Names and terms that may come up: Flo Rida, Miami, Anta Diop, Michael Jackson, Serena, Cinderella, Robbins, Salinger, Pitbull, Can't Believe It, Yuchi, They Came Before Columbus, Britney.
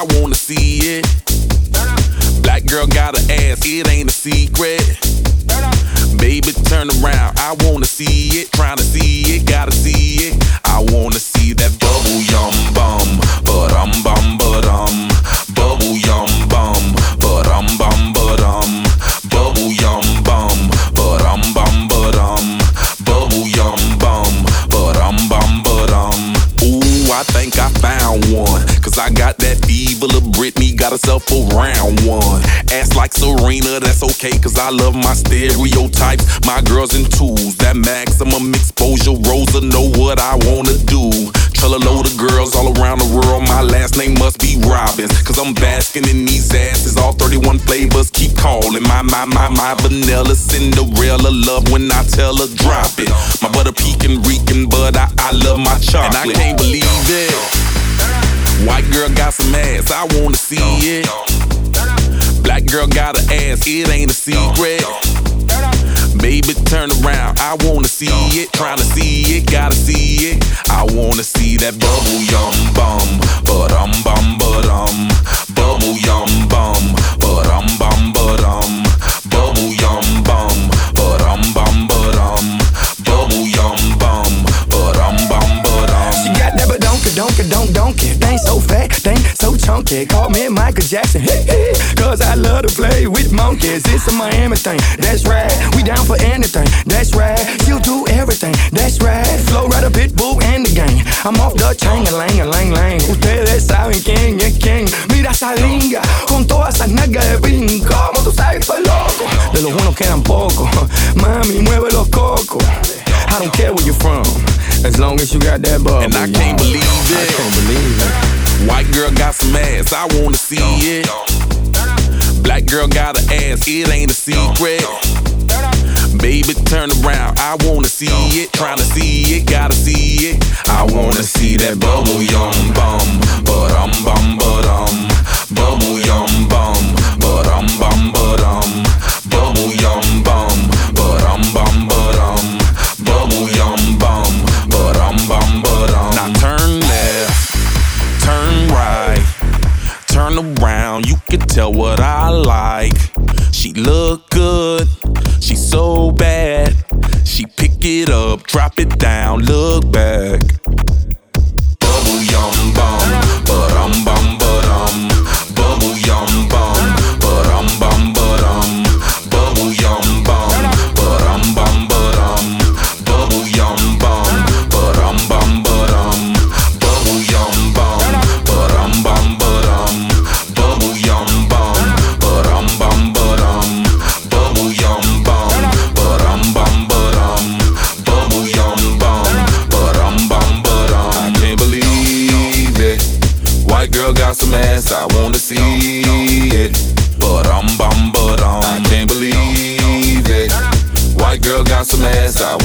I wanna see it. Black girl got her ass, it ain't a secret. Baby, turn around, I wanna see it. Tryna see it, gotta see it. I wanna see that bubble yum bum, ba-dum bum ba-dum. Bubble yum bum, ba-dum bum ba-dum. Bubble yum bum, ba-dum bum ba-dum. Bubble yum bum, ba-dum bum ba-dum. Ooh, I think I found one, 'cause I got that evil of Britney, got herself a round one. Ass like Serena, that's okay, 'cause I love my stereotypes. My girls in twos, that maximum exposure. Rosa know what I wanna do. Tell a load of girls all around the world, my last name must be Robbins, 'cause I'm basking in these asses. All 31 flavors keep calling. My vanilla Cinderella, love when I tell her drop it. My butter pecan reeking, but I love my chocolate. And I can't believe it. White girl got some ass, I wanna see it. Black girl got her ass, it ain't a secret. Baby, turn around, I wanna see it. Tryna see it, gotta see it. I wanna see that bubble yum bum, ba-dum bum ba-dum. Bubble yum bum, ba-dum bum ba-dum. Bubble yum bum, ba-dum bum ba-dum. Bubble yum bum, ba-dum bum ba-dum. She got that ba-donkey, thing so fat, thing so chunky. Call me Michael Jackson, hey, hey, 'cause I love to play with monkeys. It's a Miami thing, that's right. We down for anything, that's right. You do everything, that's right. Flo Rida, Pitbull, and the gang. I'm off the chain, a lang. Ustedes saben quién es quién. Mira Salinger, con todas esas nalgas de brinco. Como tú sabes, soy loco. De los buenos quedan pocos. Mami, mueve los cocos. I don't care where you're from, as long as you got that bubble. And I can't believe it. I can't believe it. White girl got some ass, I wanna see it. Black girl got her ass, it ain't a secret. Baby, turn around, I wanna see it. Tryna see it, gotta see it. I wanna see that bubble yum bum, ba-dum bum ba-dum. Bubble yum bum, ba-dum bum ba-dum. Bubble yum bum, ba-dum bum ba-dum. Bubble yum bum, ba-dum bum ba-dum. Now turn left, turn right, turn around, you can tell what I like. She look good, she so bad. She pick it up, drop it down, look back. Bubble yum bum, ba-dum bum ba-dum. Bubble yum bum, ba-dum bum ba-dum. Bubble yum bum, ba-dum bum ba-dum. Bubble yum bum, ba-dum bum ba-dum. Bubble yum bum, ba-dum bum ba-dum. Bubble yum bum, ba-dum bum ba-dum. Bubble yum bum, ba-dum bum ba-dum. Bubble yum bum, ba-dum bum ba-dum. I can't believe it. White girl got some ass, I wanna see it. Ba-dum bum ba-dum. I can't believe it. White girl got some ass, I